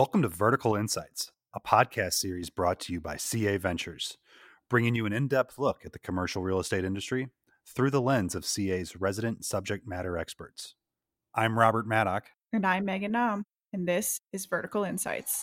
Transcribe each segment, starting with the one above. Welcome to Vertical Insights, a podcast series brought to you by CA Ventures, bringing you an in-depth look at the commercial real estate industry through the lens of CA's resident subject matter experts. I'm Robert Maddock. And I'm Megan Naum, and this is Vertical Insights.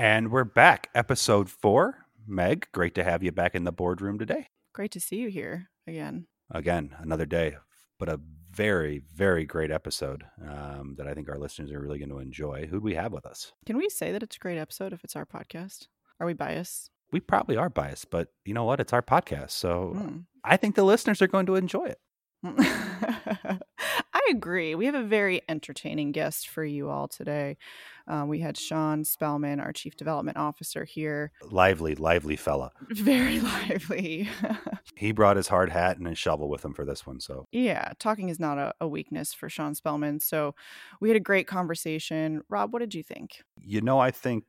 And we're back, episode 4. Meg, great to have you back in the boardroom today. Great to see you here again. Again, another day, but a very, very great episode that I think our listeners are really going to enjoy. Who do we have with us? Can we say that it's a great episode if it's our podcast? Are we biased? We probably are biased, but you know what? It's our podcast, so I think the listeners are going to enjoy it. I agree. We have a very entertaining guest for you all today. We had Sean Spellman, our Chief Development Officer, here. Lively fella. Very lively. He brought his hard hat and his shovel with him for this one. So yeah, talking is not a weakness for Sean Spellman. So we had a great conversation. Rob, what did you think? You know, I think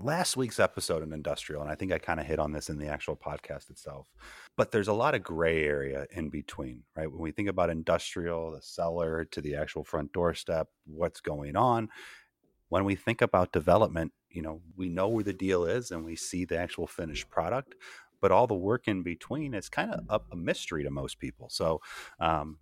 last week's episode in Industrial, and I think I kind of hit on this in the actual podcast itself, but there's a lot of gray area in between, right? When we think about industrial, the seller to the actual front doorstep, what's going on. When we think about development, you know, we know where the deal is and we see the actual finished product, but all the work in between is kind of a mystery to most people. So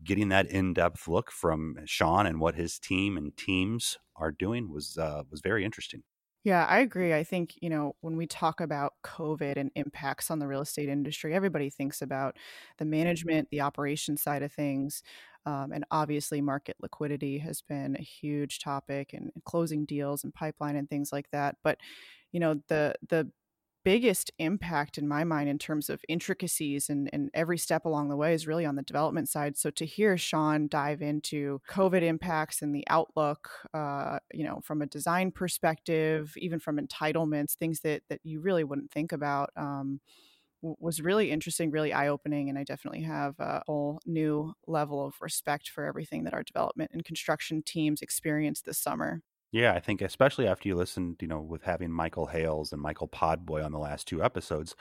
getting that in-depth look from Sean and what his team and teams are doing was very interesting. Yeah, I agree. I think, you know, when we talk about COVID and impacts on the real estate industry, everybody thinks about the management, the operations side of things. And obviously market liquidity has been a huge topic, and closing deals and pipeline and things like that. But, you know, the biggest impact in my mind in terms of intricacies and every step along the way is really on the development side. So to hear Sean dive into COVID impacts and the outlook, you know, from a design perspective, even from entitlements, things that you really wouldn't think about, was really interesting, really eye-opening, and I definitely have a whole new level of respect for everything that our development and construction teams experienced this summer. Yeah, I think especially after you listened, you know, with having Michael Hales and Michael Podboy on the last 2 episodes,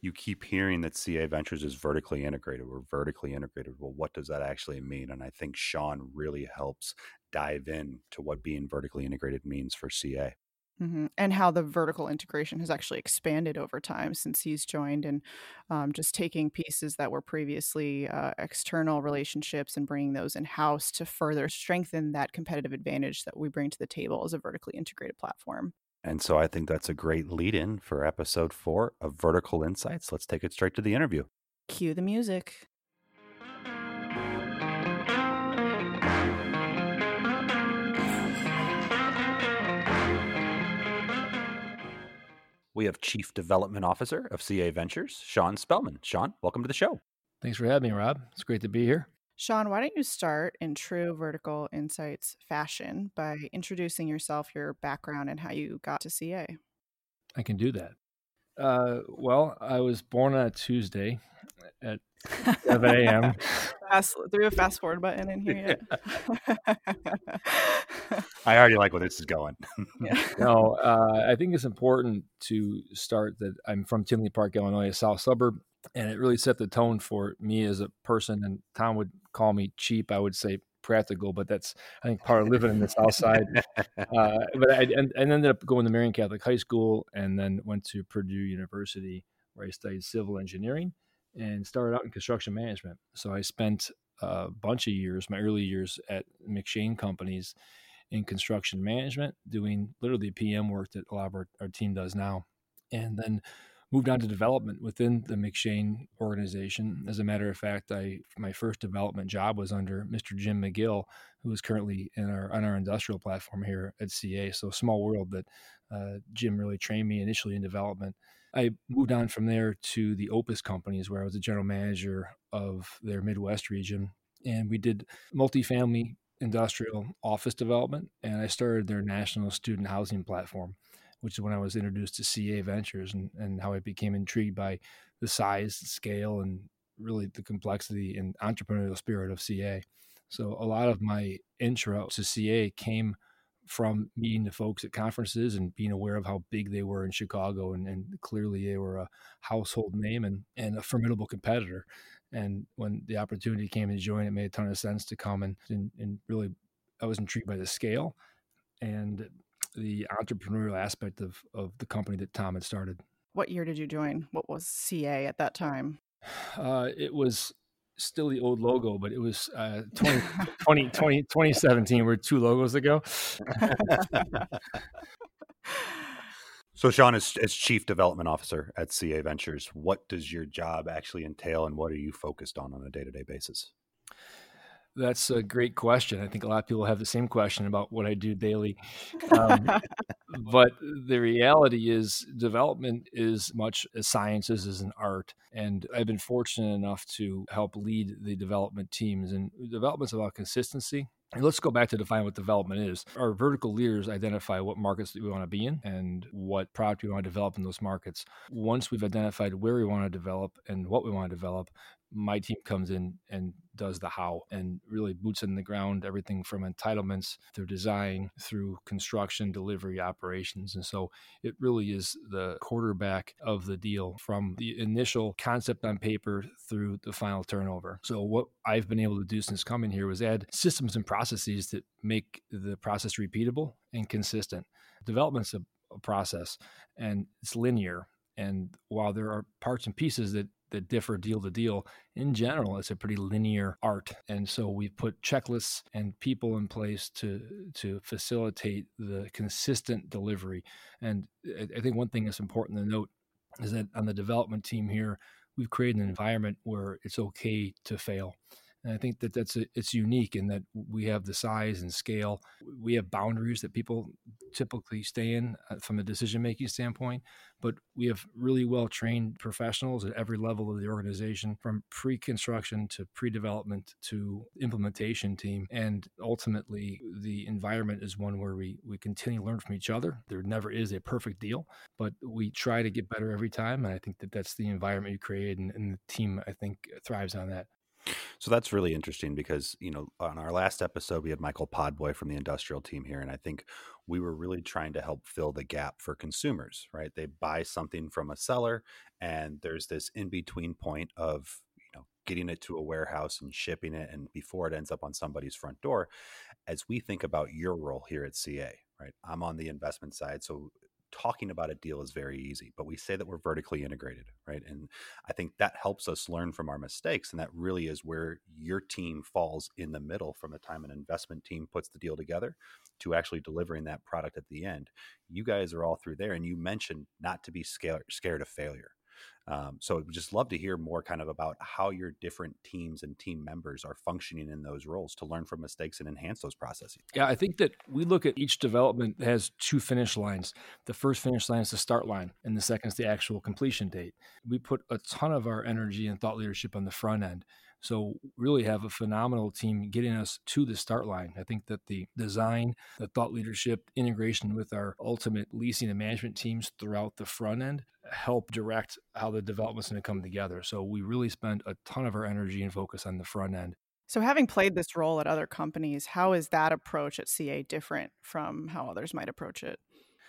you keep hearing that CA Ventures is vertically integrated. We're vertically integrated. Well, what does that actually mean? And I think Sean really helps dive in to what being vertically integrated means for CA. Mm-hmm. And how the vertical integration has actually expanded over time since he's joined, and just taking pieces that were previously external relationships and bringing those in-house to further strengthen that competitive advantage that we bring to the table as a vertically integrated platform. And so I think that's a great lead-in for episode 4 of Vertical Insights. Let's take it straight to the interview. Cue the music. We have Chief Development Officer of CA Ventures, Sean Spellman. Sean, welcome to the show. Thanks for having me, Rob. It's great to be here. Sean, why don't you start in true Vertical Insights fashion by introducing yourself, your background, and how you got to CA? I can do that. Well, I was born on a Tuesday at 7 a.m. Threw a fast forward button in here. Yeah. I already like where this is going. Yeah. No, I think it's important to start that I'm from Tinley Park, Illinois, a south suburb, and it really set the tone for me as a person. And Tom would call me cheap. I would say practical, but that's, I think, part of living in the south side. But I and ended up going to Marion Catholic High School and then went to Purdue University, where I studied civil engineering and started out in construction management. So I spent a bunch of years, my early years at McShane Companies in construction management, doing literally PM work that a lot of our team does now. And then moved on to development within the McShane organization. As a matter of fact, my first development job was under Mr. Jim McGill, who is currently on our industrial platform here at CA. So small world that Jim really trained me initially in development. I moved on from there to the Opus companies, where I was a general manager of their Midwest region. And we did multifamily industrial office development. And I started their national student housing platform, which is when I was introduced to CA Ventures and how I became intrigued by the size, scale, and really the complexity and entrepreneurial spirit of CA. So a lot of my intro to CA came from meeting the folks at conferences and being aware of how big they were in Chicago. And clearly they were a household name and a formidable competitor. And when the opportunity came to join, it made a ton of sense to come. And really, I was intrigued by the scale and the entrepreneurial aspect of the company that Tom had started. What year did you join? What was CA at that time? It was still the old logo, but it was 2017. We're two logos ago. So Sean, as Chief Development Officer at CA Ventures, what does your job actually entail and what are you focused on a day-to-day basis? That's a great question. I think a lot of people have the same question about what I do daily. But the reality is development is much a science as an art. And I've been fortunate enough to help lead the development teams. And development's about consistency. And let's go back to define what development is. Our vertical leaders identify what markets we want to be in and what product we want to develop in those markets. Once we've identified where we want to develop and what we want to develop, my team comes in and does the how and really boots in the ground, everything from entitlements through design, through construction, delivery, operations. And so it really is the quarterback of the deal from the initial concept on paper through the final turnover. So what I've been able to do since coming here was add systems and processes that make the process repeatable and consistent. Development's a process and it's linear. And while there are parts and pieces that differ deal to deal, in general, it's a pretty linear art. And so we put checklists and people in place to facilitate the consistent delivery. And I think one thing that's important to note is that on the development team here, we've created an environment where it's okay to fail. And I think that it's unique in that we have the size and scale. We have boundaries that people typically stay in from a decision-making standpoint, but we have really well-trained professionals at every level of the organization, from pre-construction to pre-development to implementation team. And ultimately, the environment is one where we continue to learn from each other. There never is a perfect deal, but we try to get better every time. And I think that that's the environment you create, and the team, I think, thrives on that. So that's really interesting because, you know, on our last episode, we had Michael Podboy from the industrial team here. And I think we were really trying to help fill the gap for consumers, right? They buy something from a seller and there's this in-between point of, you know, getting it to a warehouse and shipping it and before it ends up on somebody's front door. As we think about your role here at CA, right? I'm on the investment side. So talking about a deal is very easy, but we say that we're vertically integrated, right? And I think that helps us learn from our mistakes. And that really is where your team falls in the middle from the time an investment team puts the deal together to actually delivering that product at the end. You guys are all through there. And you mentioned not to be scared of failure. So I'd just love to hear more kind of about how your different teams and team members are functioning in those roles to learn from mistakes and enhance those processes. Yeah, I think that we look at each development has two finish lines. The first finish line is the start line, and the second is the actual completion date. We put a ton of our energy and thought leadership on the front end. So really have a phenomenal team getting us to the start line. I think that the design, the thought leadership, integration with our ultimate leasing and management teams throughout the front end help direct how the development's going to come together. So we really spend a ton of our energy and focus on the front end. So having played this role at other companies, how is that approach at CA different from how others might approach it?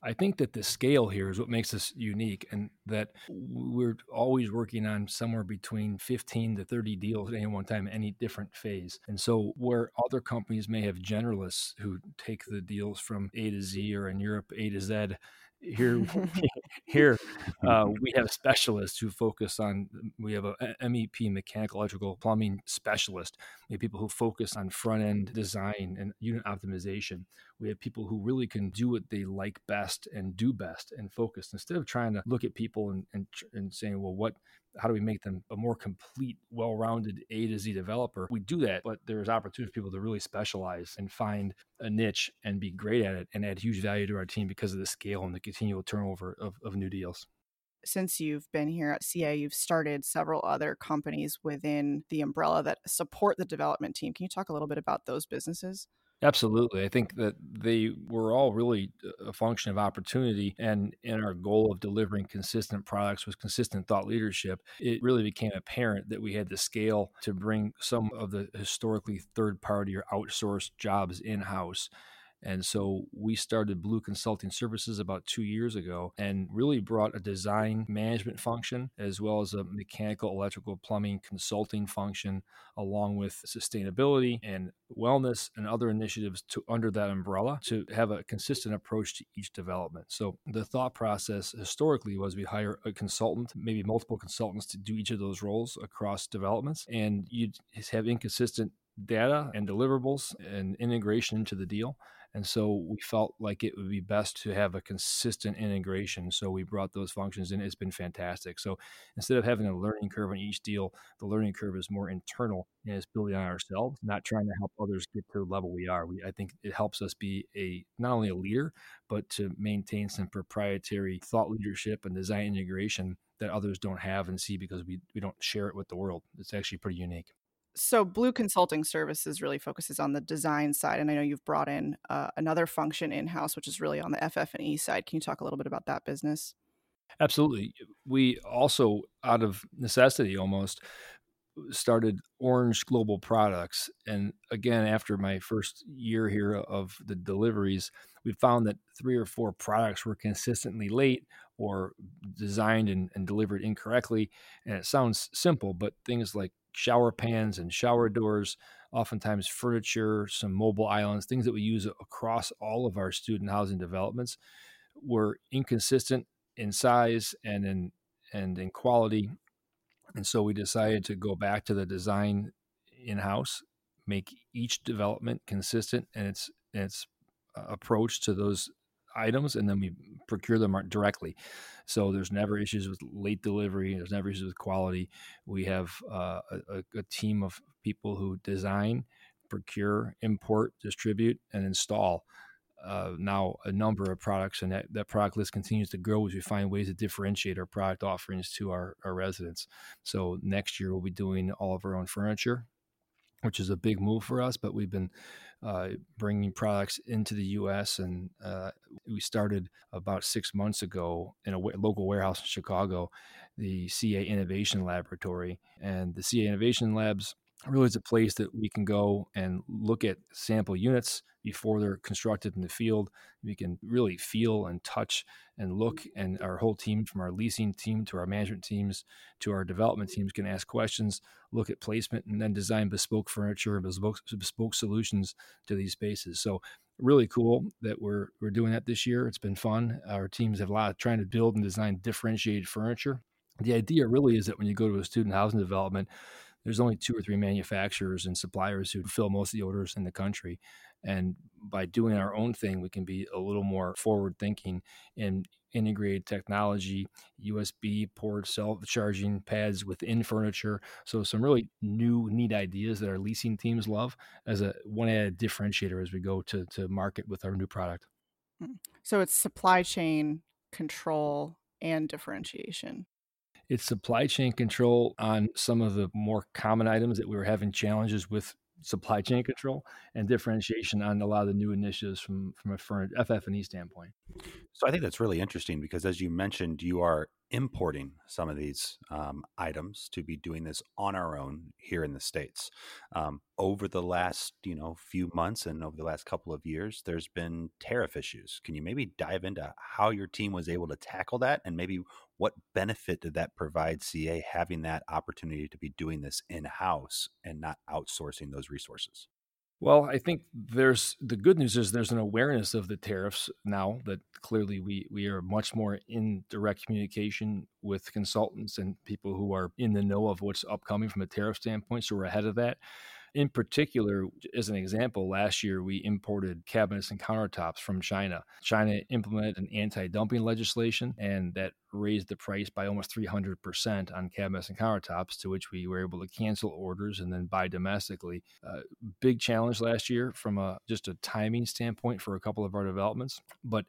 I think that the scale here is what makes us unique, and that we're always working on somewhere between 15 to 30 deals at any one time, any different phase. And so where other companies may have generalists who take the deals from A to Z, or in Europe, A to Z, Here, we have specialists who focus on, we have a MEP, mechanical, electrical, plumbing specialist. We have people who focus on front-end design and unit optimization. We have people who really can do what they like best and do best and focus. Instead of trying to look at people and saying, well, how do we make them a more complete, well-rounded A to Z developer? We do that, but there's opportunity for people to really specialize and find a niche and be great at it and add huge value to our team because of the scale and the continual turnover of new deals. Since you've been here at CA, you've started several other companies within the umbrella that support the development team. Can you talk a little bit about those businesses? Absolutely. I think that they were all really a function of opportunity, and in our goal of delivering consistent products with consistent thought leadership, it really became apparent that we had the scale to bring some of the historically third-party or outsourced jobs in-house. And so we started Blue Consulting Services about 2 years ago and really brought a design management function as well as a mechanical, electrical, plumbing consulting function along with sustainability and wellness and other initiatives to under that umbrella to have a consistent approach to each development. So the thought process historically was we hire a consultant, maybe multiple consultants to do each of those roles across developments, and you'd have inconsistent data and deliverables and integration into the deal. And so we felt like it would be best to have a consistent integration. So we brought those functions in. It's been fantastic. So instead of having a learning curve on each deal, the learning curve is more internal and it's building on ourselves, not trying to help others get to the level we are. I think it helps us be not only a leader, but to maintain some proprietary thought leadership and design integration that others don't have and see because we don't share it with the world. It's actually pretty unique. So Blue Consulting Services really focuses on the design side, and I know you've brought in another function in-house, which is really on the FF&E side. Can you talk a little bit about that business? Absolutely. We also, out of necessity almost, started Orange Global Products. And again, after my first year here of the deliveries, we found that 3 or 4 products were consistently late or designed and delivered incorrectly. And it sounds simple, but things like shower pans and shower doors, oftentimes furniture, some mobile islands, things that we use across all of our student housing developments were inconsistent in size and in quality. And so we decided to go back to the design in-house, make each development consistent in its approach to those items, and then we procure them directly. So there's never issues with late delivery. There's never issues with quality. We have a team of people who design, procure, import, distribute, and install now a number of products. And that product list continues to grow as we find ways to differentiate our product offerings to our residents. So next year, we'll be doing all of our own furniture, which is a big move for us, but we've been bringing products into the U.S. and we started about 6 months ago in a local warehouse in Chicago, the CA Innovation Laboratory. And the CA Innovation Labs really is a place that we can go and look at sample units before they're constructed in the field. We can really feel and touch and look, and our whole team, from our leasing team to our management teams to our development teams, can ask questions, look at placement, and then design bespoke furniture and bespoke solutions to these spaces. So really cool that we're doing that this year. It's been fun. Our teams have a lot of trying to build and design differentiated furniture. The idea really is that when you go to a student housing development, there's only 2 or 3 manufacturers and suppliers who fill most of the orders in the country. And by doing our own thing, we can be a little more forward thinking and integrate technology, USB ports, self-charging pads within furniture. So some really new, neat ideas that our leasing teams love as a one added differentiator as we go to market with our new product. So it's supply chain control and differentiation. It's supply chain control on some of the more common items that we were having challenges with supply chain control, and differentiation on a lot of the new initiatives from a FF&E standpoint. So I think that's really interesting because, as you mentioned, you are importing some of these items to be doing this on our own here in the States. Over the last few months and over the last couple of years, there's been tariff issues. Can you maybe dive into how your team was able to tackle that, and maybe what benefit did that provide CA having that opportunity to be doing this in-house and not outsourcing those resources? Well, I think the good news is there's an awareness of the tariffs now that clearly we are much more in direct communication with consultants and people who are in the know of what's upcoming from a tariff standpoint. So we're ahead of that. In particular, as an example, last year we imported cabinets and countertops from China. China implemented an anti-dumping legislation, and that raised the price by almost 300% on cabinets and countertops, to which we were able to cancel orders and then buy domestically. Big challenge last year from just a timing standpoint for a couple of our developments. But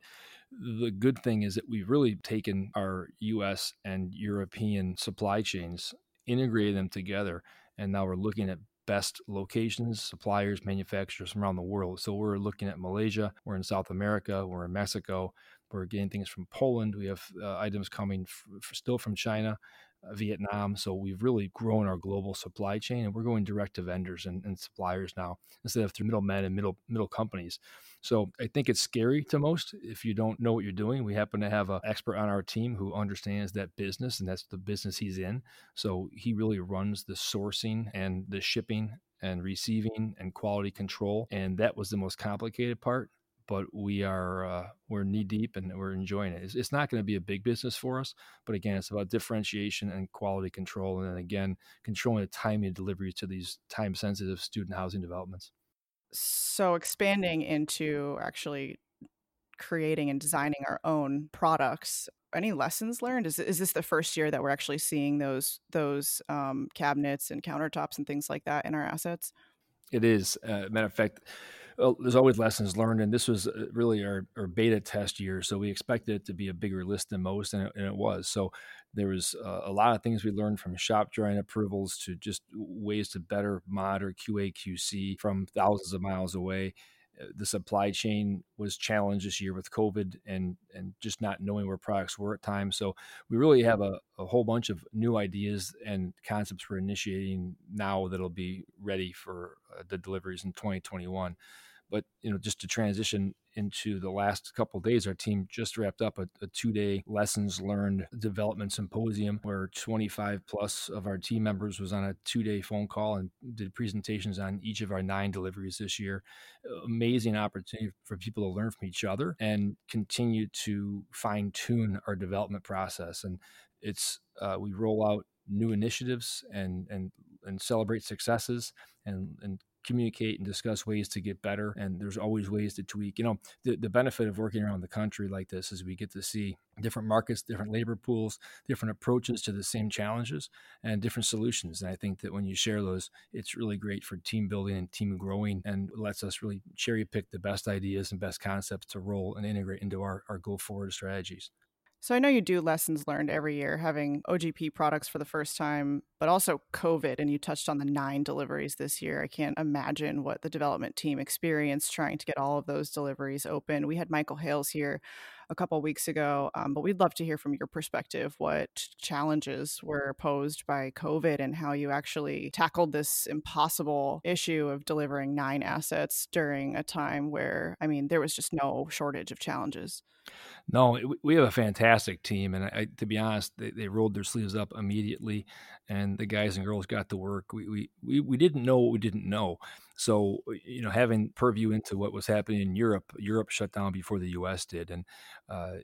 the good thing is that we've really taken our U.S. and European supply chains, integrated them together, and now we're looking at best locations, suppliers, manufacturers from around the world. So we're looking at Malaysia, we're in South America, we're in Mexico, we're getting things from Poland. We have items coming still from China. Vietnam. So we've really grown our global supply chain, and we're going direct to vendors and suppliers now instead of through middlemen and middle companies. So I think it's scary to most if you don't know what you're doing. We happen to have an expert on our team who understands that business, and that's the business he's in. So he really runs the sourcing and the shipping and receiving and quality control. And that was the most complicated part. But we're knee deep and we're enjoying it. It's not going to be a big business for us, but again, it's about differentiation and quality control, and then again, controlling the timing of delivery to these time sensitive student housing developments. So expanding into actually creating and designing our own products. Any lessons learned? Is this the first year that we're actually seeing those cabinets and countertops and things like that in our assets? It is. Matter of fact, there's always lessons learned, and this was really our beta test year, so we expected it to be a bigger list than most, and it was. So there was a lot of things we learned, from shop drawing approvals to just ways to better monitor QA/QC from thousands of miles away. The supply chain was challenged this year with COVID and just not knowing where products were at times. So we really have a whole bunch of new ideas and concepts we're initiating now that'll be ready for the deliveries in 2021. But, just to transition into the last couple of days, our team just wrapped up a two-day lessons learned development symposium where 25 plus of our team members was on a two-day phone call and did presentations on each of our 9 deliveries this year. Amazing opportunity for people to learn from each other and continue to fine-tune our development process. And it's we roll out new initiatives and celebrate successes and communicate and discuss ways to get better. And there's always ways to tweak. The benefit of working around the country like this is we get to see different markets, different labor pools, different approaches to the same challenges and different solutions. And I think that when you share those, it's really great for team building and team growing, and lets us really cherry pick the best ideas and best concepts to roll and integrate into our go forward strategies. So I know you do lessons learned every year, having OGP products for the first time, but also COVID, and you touched on the 9 deliveries this year. I can't imagine what the development team experienced trying to get all of those deliveries open. We had Michael Hales here a couple of weeks ago, but we'd love to hear from your perspective what challenges were posed by COVID and how you actually tackled this impossible issue of delivering 9 assets during a time where, there was just no shortage of challenges. No, we have a fantastic team. And to be honest, they rolled their sleeves up immediately, and the guys and girls got to work. We didn't know what we didn't know. So, having purview into what was happening in Europe shut down before the U.S. did. And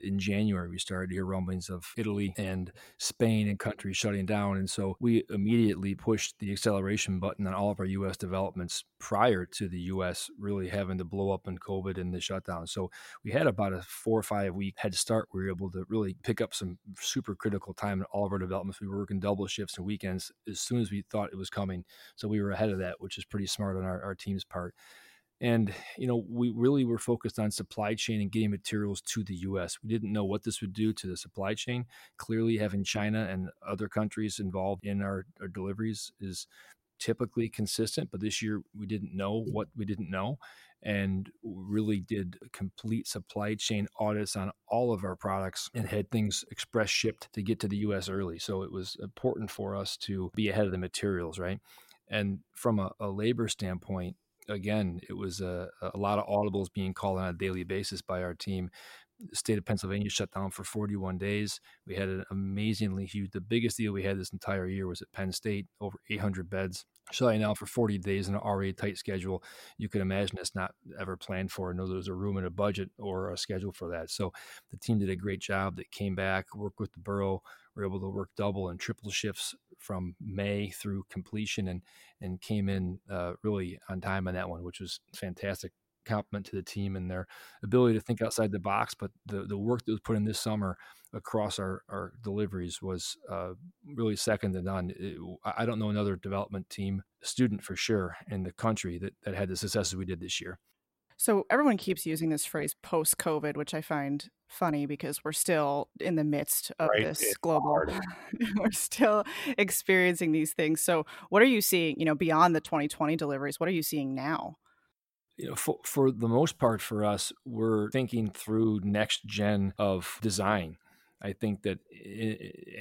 in January, we started to hear rumblings of Italy and Spain and countries shutting down. And so we immediately pushed the acceleration button on all of our U.S. developments prior to the U.S. really having to blow up in COVID and the shutdown. So we had about a 4 or 5 week head start. We were able to really pick up some super critical time in all of our developments. We were working double shifts and weekends as soon as we thought it was coming. So we were ahead of that, which is pretty smart on our team's part. And, we really were focused on supply chain and getting materials to the U.S. We didn't know what this would do to the supply chain. Clearly, having China and other countries involved in our deliveries is typically consistent, but this year we didn't know what we didn't know, and really did complete supply chain audits on all of our products and had things express shipped to get to the U.S. early. So it was important for us to be ahead of the materials, right? And from a labor standpoint, again, it was a lot of audibles being called on a daily basis by our team. The state of Pennsylvania shut down for 41 days. We had an amazingly huge, the biggest deal we had this entire year was at Penn State, over 800 beds. Shutting down for 40 days in an already tight schedule. You can imagine it's not ever planned for. No, there's a room in a budget or a schedule for that. So the team did a great job that came back, worked with the borough. We're able to work double and triple shifts from May through completion and came in really on time on that one, which was fantastic. Compliment to the team and their ability to think outside the box, but the work that was put in this summer across our deliveries was really second to none. I don't know another development team student for sure in the country that had the successes we did this year. So everyone keeps using this phrase post-COVID, which I find funny because we're still in the midst of we're still experiencing these things. So what are you seeing, beyond the 2020 deliveries, what are you seeing now? For the most part for us, we're thinking through next gen of design. I think that,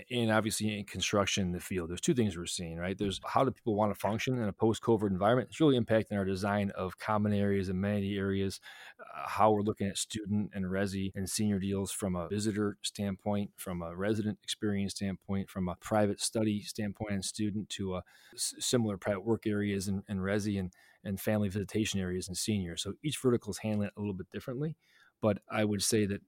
in obviously in construction in the field, there's two things we're seeing, right? There's how do people want to function in a post-COVID environment? It's really impacting our design of common areas, amenity areas, how we're looking at student and resi and senior deals from a visitor standpoint, from a resident experience standpoint, from a private study standpoint and student to a similar private work areas and resi and family visitation areas and senior. So each vertical is handling it a little bit differently. But I would say that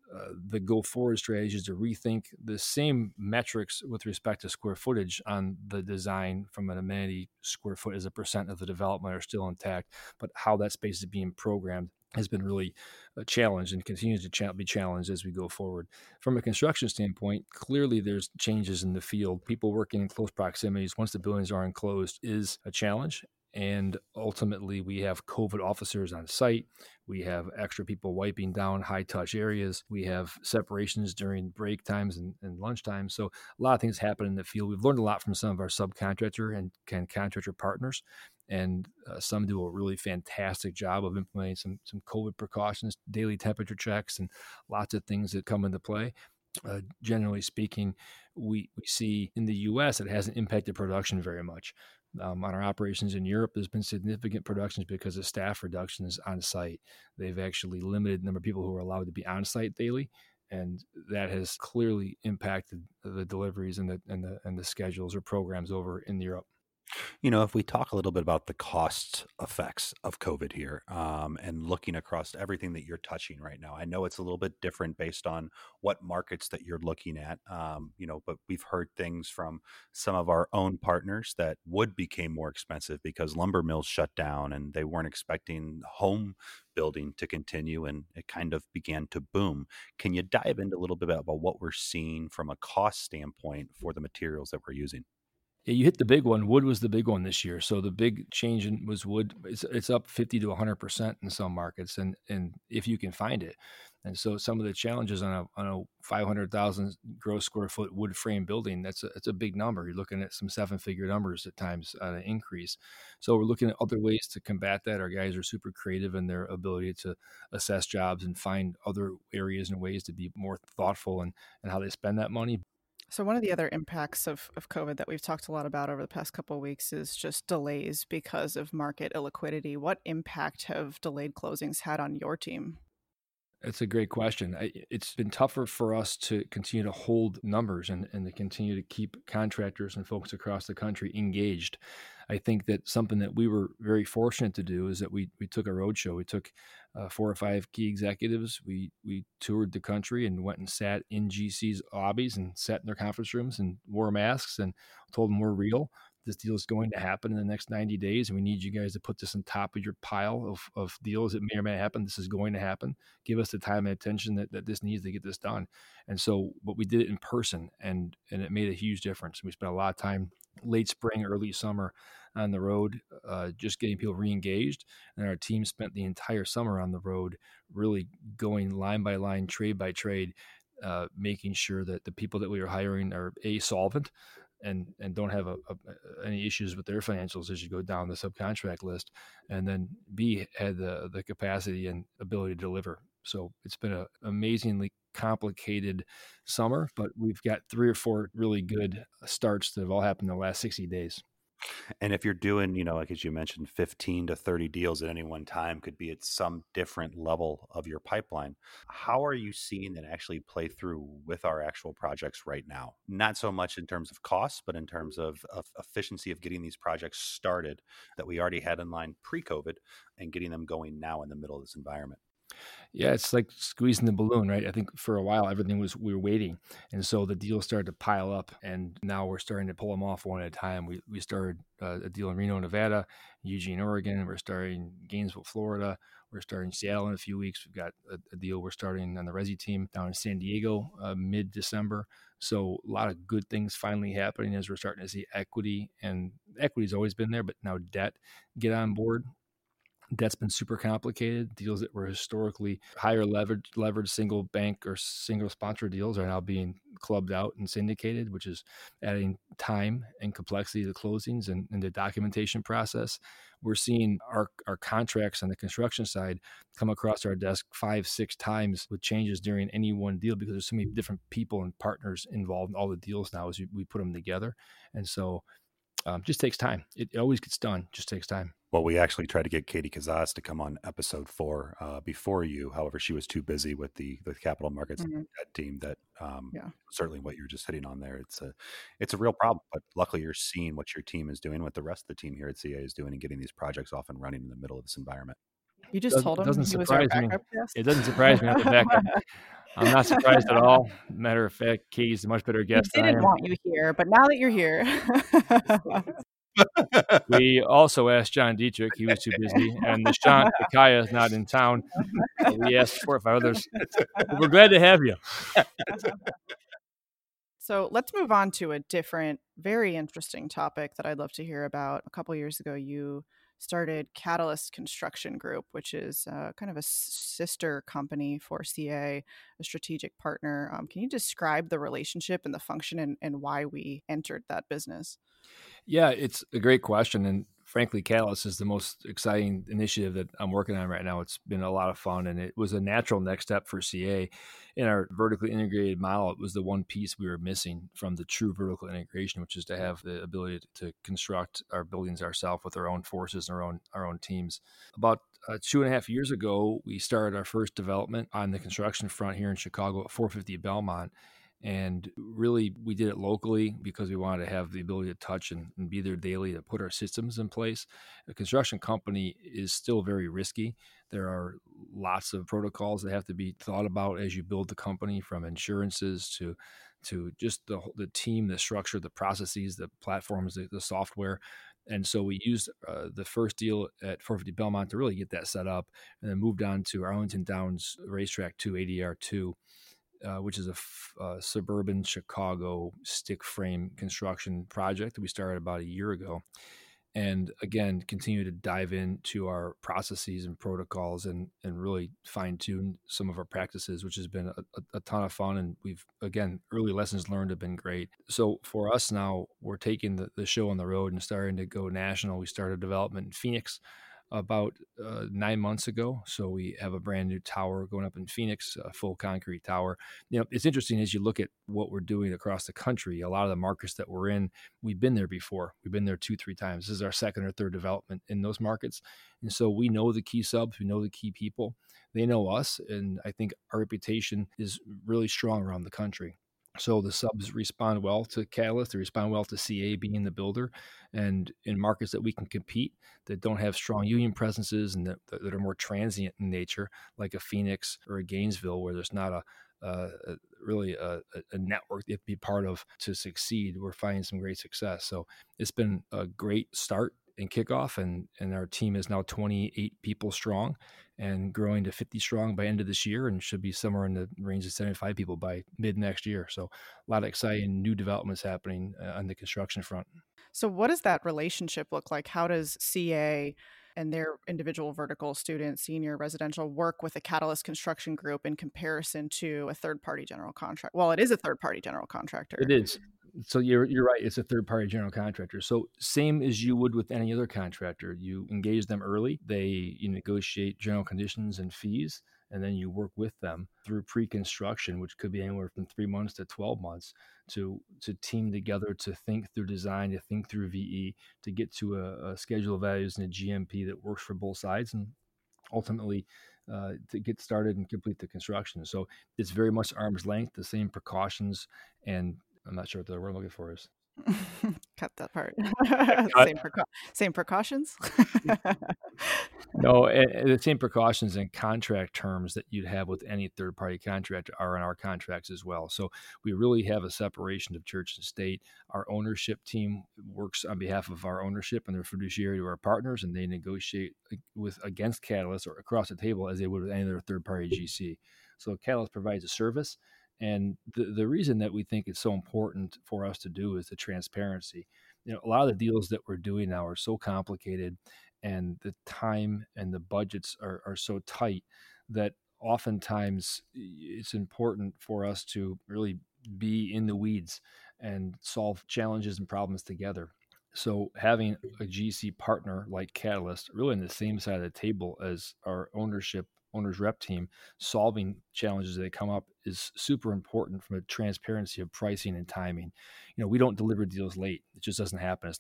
the go-forward strategy is to rethink the same metrics with respect to square footage on the design from an amenity square foot as a percent of the development are still intact, but how that space is being programmed has been really challenged and continues to be challenged as we go forward. From a construction standpoint, clearly there's changes in the field. People working in close proximities, once the buildings are enclosed, is a challenge. And ultimately, we have COVID officers on site. We have extra people wiping down high-touch areas. We have separations during break times and lunch times. So a lot of things happen in the field. We've learned a lot from some of our subcontractor and contractor partners. And some do a really fantastic job of implementing some COVID precautions, daily temperature checks, and lots of things that come into play. Generally speaking, we see in the U.S. it hasn't impacted production very much. On our operations in Europe, there's been significant productions because of staff reductions on site. They've actually limited the number of people who are allowed to be on site daily, and that has clearly impacted the deliveries and the schedules or programs over in Europe. You know, if we talk a little bit about the cost effects of COVID here and looking across everything that you're touching right now, I know it's a little bit different based on what markets that you're looking at, you know, but we've heard things from some of our own partners that wood became more expensive because lumber mills shut down and they weren't expecting home building to continue, and it kind of began to boom. Can you dive into a little bit about what we're seeing from a cost standpoint for the materials that we're using? You hit the big one. Wood was the big one this year. So the big change was wood. It's up 50 to 100% in some markets, and if you can find it. And so some of the challenges on a 500,000 gross square foot wood frame building, that's a big number. You're looking at some 7-figure numbers at times on an increase. So we're looking at other ways to combat that. Our guys are super creative in their ability to assess jobs and find other areas and ways to be more thoughtful and how they spend that money. So one of the other impacts of COVID that we've talked a lot about over the past couple of weeks is just delays because of market illiquidity. What impact have delayed closings had on your team? That's a great question. It's been tougher for us to continue to hold numbers and to continue to keep contractors and folks across the country engaged. I think that something that we were very fortunate to do is that we took a roadshow. We took 4 or 5 key executives. We toured the country and went and sat in GC's lobbies and sat in their conference rooms and wore masks and told them we're real. This deal is going to happen in the next 90 days, and we need you guys to put this on top of your pile of deals that may or may not happen. This is going to happen. Give us the time and attention that this needs to get this done. And so, but we did it in person, and it made a huge difference. We spent a lot of time late spring, early summer on the road, just getting people re-engaged. And our team spent the entire summer on the road, really going line by line, trade by trade, making sure that the people that we were hiring are A, solvent, and don't have any issues with their financials as you go down the subcontract list, and then B, had the capacity and ability to deliver. So it's been an amazingly complicated summer, but we've got 3 or 4 really good starts that have all happened in the last 60 days. And if you're doing, you know, like as you mentioned, 15 to 30 deals at any one time could be at some different level of your pipeline. How are you seeing that actually play through with our actual projects right now? Not so much in terms of cost, but in terms of efficiency of getting these projects started that we already had in line pre-COVID and getting them going now in the middle of this environment. Yeah, it's like squeezing the balloon, right? I think for a while, everything was, we were waiting. And so the deals started to pile up, and now we're starting to pull them off one at a time. We started a deal in Reno, Nevada, Eugene, Oregon. We're starting Gainesville, Florida. We're starting Seattle in a few weeks. We've got a deal we're starting on the Resi team down in San Diego mid-December. So a lot of good things finally happening as we're starting to see equity, and equity's always been there, but now debt get on board. That's been super complicated. Deals that were historically higher leverage single bank or single sponsor deals are now being clubbed out and syndicated, which is adding time and complexity to closings and the documentation process. We're seeing our contracts on the construction side come across our desk 5-6 times with changes during any one deal because there's so many different people and partners involved in all the deals now as we put them together. And so just takes time. It always gets done. Just takes time. Well, we actually tried to get Katie Kazaz to come on episode 4 before you. However, she was too busy with the capital markets team. That certainly what you're just hitting on there. It's a real problem. But luckily, you're seeing what your team is doing, what the rest of the team here at CA is doing, and getting these projects off and running in the middle of this environment. You just told him he was our backup guest. It doesn't surprise me. I'm not surprised at all. Matter of fact, Katie's a much better guest than I am. Didn't want you here, but now that you're here. We also asked John Dietrich. He was too busy. And Nishant Akaya is not in town. We asked 4 or 5 others. But we're glad to have you. So let's move on to a different, very interesting topic that I'd love to hear about. A couple years ago, you started Catalyst Construction Group, which is kind of a sister company for CA, a strategic partner. Can you describe the relationship and the function and why we entered that business? Yeah, it's a great question. And frankly, Catalyst is the most exciting initiative that I'm working on right now. It's been a lot of fun, and it was a natural next step for CA. In our vertically integrated model, it was the one piece we were missing from the true vertical integration, which is to have the ability to construct our buildings ourselves with our own forces and our own teams. About 2.5 years ago, we started our first development on the construction front here in Chicago at 450 Belmont. And really, we did it locally because we wanted to have the ability to touch and be there daily to put our systems in place. A construction company is still very risky. There are lots of protocols that have to be thought about as you build the company, from insurances to just the team, the structure, the processes, the platforms, the software. And so we used the first deal at 450 Belmont to really get that set up, and then moved on to Arlington Downs Racetrack 2, ADR2. Which is a suburban Chicago stick frame construction project that we started about a year ago. And again, continue to dive into our processes and protocols and really fine tune some of our practices, which has been a ton of fun. And we've, again, early lessons learned have been great. So for us now, we're taking the show on the road and starting to go national. We started development in Phoenix about 9 months ago. So we have a brand new tower going up in Phoenix, a full concrete tower. You know, it's interesting as you look at what we're doing across the country, a lot of the markets that we're in, we've been there before. We've been there 2-3 times. This is our second or third development in those markets. And so we know the key subs, we know the key people, they know us. And I think our reputation is really strong around the country. So the subs respond well to Catalyst, they respond well to CA being the builder, and in markets that we can compete that don't have strong union presences and that are more transient in nature, like a Phoenix or a Gainesville, where there's not a network to be part of to succeed, we're finding some great success. So it's been a great start and kickoff, and our team is now 28 people strong and growing to 50 strong by end of this year, and should be somewhere in the range of 75 people by mid next year. So a lot of exciting new developments happening on the construction front. So what does that relationship look like? How does CA and their individual vertical, student, senior, residential, work with a Catalyst Construction Group in comparison to a third-party general contract? Well, it is a third-party general contractor. It is. So you're right. It's a third-party general contractor. So same as you would with any other contractor, you engage them early. You negotiate general conditions and fees, and then you work with them through pre-construction, which could be anywhere from 3 months to 12 months to team together, to think through design, to think through VE, to get to a schedule of values and a GMP that works for both sides, and ultimately to get started and complete the construction. So it's very much arm's length, the same precautions, and I'm not sure what the word I'm looking for is. Cut that part. Same precautions? No, the same precautions and contract terms that you'd have with any third-party contract are in our contracts as well. So we really have a separation of church and state. Our ownership team works on behalf of our ownership, and they're fiduciary to our partners, and they negotiate against Catalyst or across the table as they would with any other third-party GC. So Catalyst provides a service. And the reason that we think it's so important for us to do is the transparency. You know, a lot of the deals that we're doing now are so complicated and the time and the budgets are so tight that oftentimes it's important for us to really be in the weeds and solve challenges and problems together. So having a GC partner like Catalyst, really on the same side of the table as our owner's rep team, solving challenges that come up is super important from a transparency of pricing and timing. You know, we don't deliver deals late. It just doesn't happen.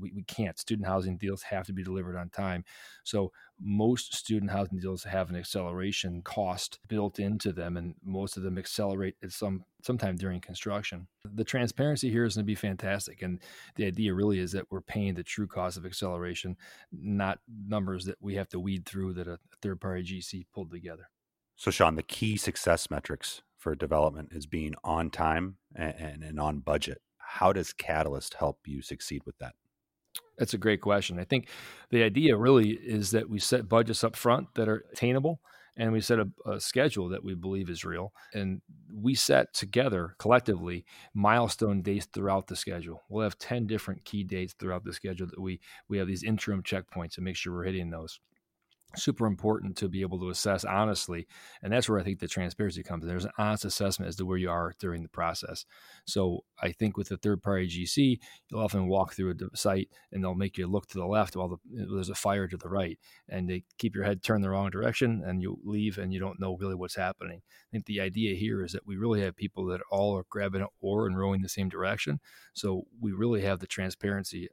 We can't. Student housing deals have to be delivered on time. So most student housing deals have an acceleration cost built into them, and most of them accelerate at sometime during construction. The transparency here is going to be fantastic. And the idea really is that we're paying the true cost of acceleration, not numbers that we have to weed through that a third-party GC pulled together. So, Sean, the key success metrics for development is being on time and on budget. How does Catalyst help you succeed with that? That's a great question. I think the idea really is that we set budgets up front that are attainable, and we set a schedule that we believe is real. And we set together collectively milestone dates throughout the schedule. We'll have 10 different key dates throughout the schedule that we have these interim checkpoints and make sure we're hitting those. Super important to be able to assess honestly. And that's where I think the transparency comes in. There's an honest assessment as to where you are during the process. So I think with a third-party GC, you'll often walk through a site and they'll make you look to the left while there's a fire to the right. And they keep your head turned the wrong direction and you leave and you don't know really what's happening. I think the idea here is that we really have people that all are grabbing an oar and rowing the same direction. So we really have the transparency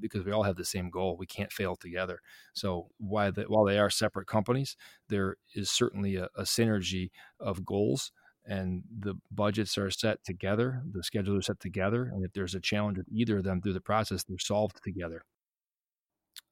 because we all have the same goal. We can't fail together. So while they are separate companies, there is certainly a synergy of goals, and the budgets are set together, the schedules are set together, and if there's a challenge with either of them through the process, they're solved together.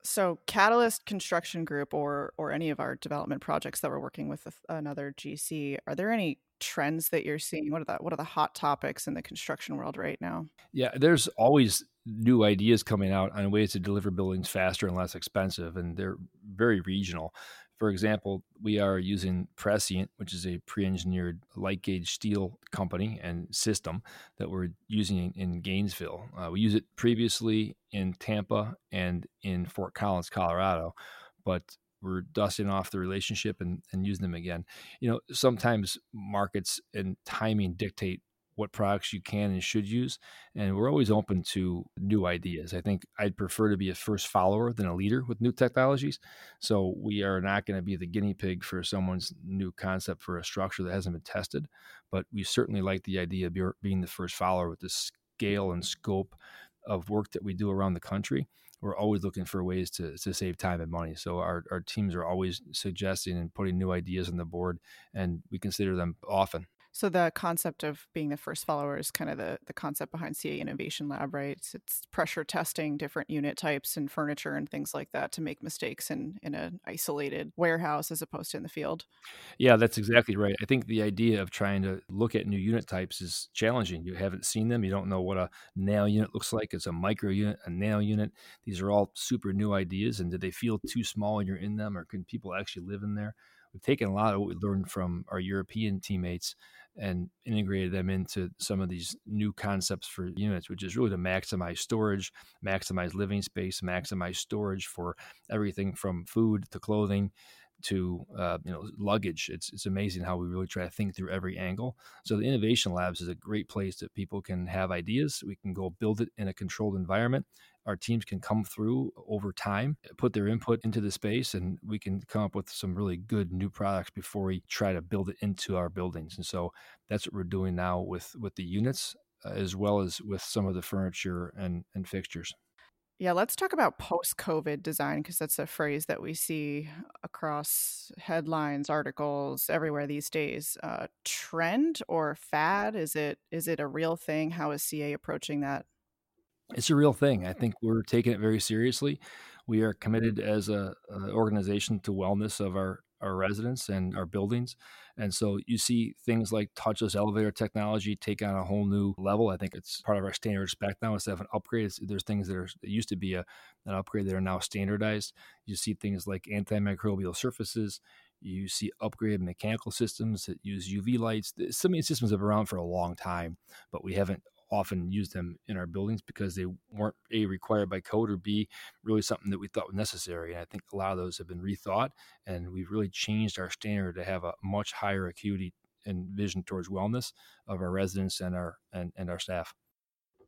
So Catalyst Construction Group or any of our development projects that we're working with another GC, are there any trends that you're seeing? What are the hot topics in the construction world right now? Yeah, there's always new ideas coming out on ways to deliver buildings faster and less expensive, and they're very regional. For example, we are using Prescient, which is a pre-engineered light gauge steel company and system that we're using in Gainesville. We use it previously in Tampa and in Fort Collins, Colorado, but we're dusting off the relationship and using them again. You know, sometimes markets and timing dictate what products you can and should use. And we're always open to new ideas. I think I'd prefer to be a first follower than a leader with new technologies. So we are not going to be the guinea pig for someone's new concept for a structure that hasn't been tested. But we certainly like the idea of being the first follower with the scale and scope of work that we do around the country. We're always looking for ways to save time and money. So our teams are always suggesting and putting new ideas on the board, and we consider them often. So the concept of being the first follower is kind of the concept behind CA Innovation Lab, right? It's pressure testing different unit types and furniture and things like that to make mistakes in an isolated warehouse as opposed to in the field. Yeah, that's exactly right. I think the idea of trying to look at new unit types is challenging. You haven't seen them. You don't know what a nail unit looks like. It's a micro unit, a nail unit. These are all super new ideas. And do they feel too small when you're in them, or can people actually live in there? We've taken a lot of what we learned from our European teammates and integrated them into some of these new concepts for units, which is really to maximize storage, maximize living space, maximize storage for everything from food to clothing to luggage. It's amazing how we really try to think through every angle. So the Innovation Labs is a great place that people can have ideas. We can go build it in a controlled environment. Our teams can come through over time, put their input into the space, and we can come up with some really good new products before we try to build it into our buildings. And so that's what we're doing now with the units, as well as with some of the furniture and fixtures. Yeah, let's talk about post-COVID design, because that's a phrase that we see across headlines, articles, everywhere these days. Trend or fad? Is it a real thing? How is CA approaching that? It's a real thing. I think we're taking it very seriously. We are committed as an organization to wellness of our residents and our buildings. And so you see things like touchless elevator technology take on a whole new level. I think it's part of our standard spec now. Instead of an upgrade, there's things that used to be an upgrade that are now standardized. You see things like antimicrobial surfaces. You see upgraded mechanical systems that use UV lights. Some of these systems have been around for a long time, but we haven't often use them in our buildings because they weren't A, required by code, or B, really something that we thought was necessary. And I think a lot of those have been rethought, and we've really changed our standard to have a much higher acuity and vision towards wellness of our residents and our staff.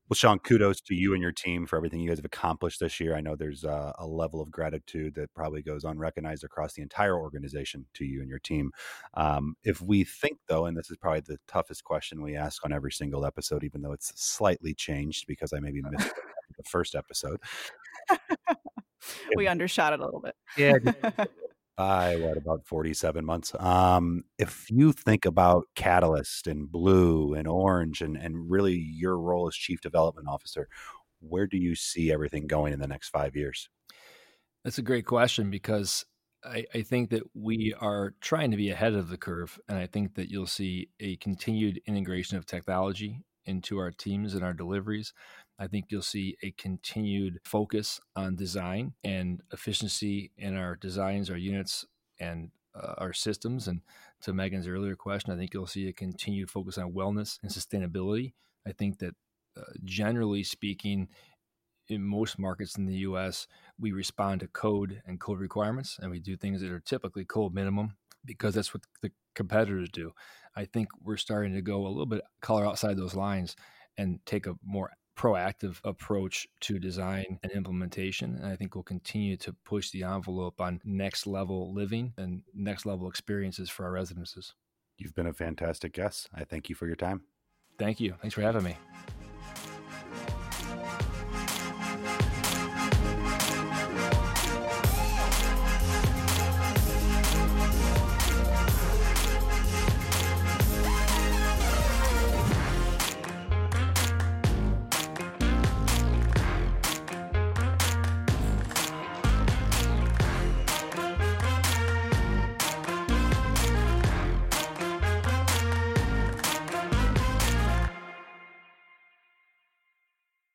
Well, Sean, kudos to you and your team for everything you guys have accomplished this year. I know there's a level of gratitude that probably goes unrecognized across the entire organization to you and your team. If we think, though, and this is probably the toughest question we ask on every single episode, even though it's slightly changed because I maybe missed the first episode. We undershot it a little bit. Yeah. By about 47 months. If you think about Catalyst and Blue and Orange and really your role as Chief Development Officer, where do you see everything going in the next 5 years? That's a great question, because I think that we are trying to be ahead of the curve. And I think that you'll see a continued integration of technology into our teams and our deliveries. I think you'll see a continued focus on design and efficiency in our designs, our units, and our systems. And to Megan's earlier question, I think you'll see a continued focus on wellness and sustainability. I think that generally speaking, in most markets in the U.S., we respond to code and code requirements, and we do things that are typically code minimum because that's what the competitors do. I think we're starting to go a little bit color outside those lines and take a more proactive approach to design and implementation. And I think we'll continue to push the envelope on next level living and next level experiences for our residences. You've been a fantastic guest. I thank you for your time. Thank you. Thanks for having me.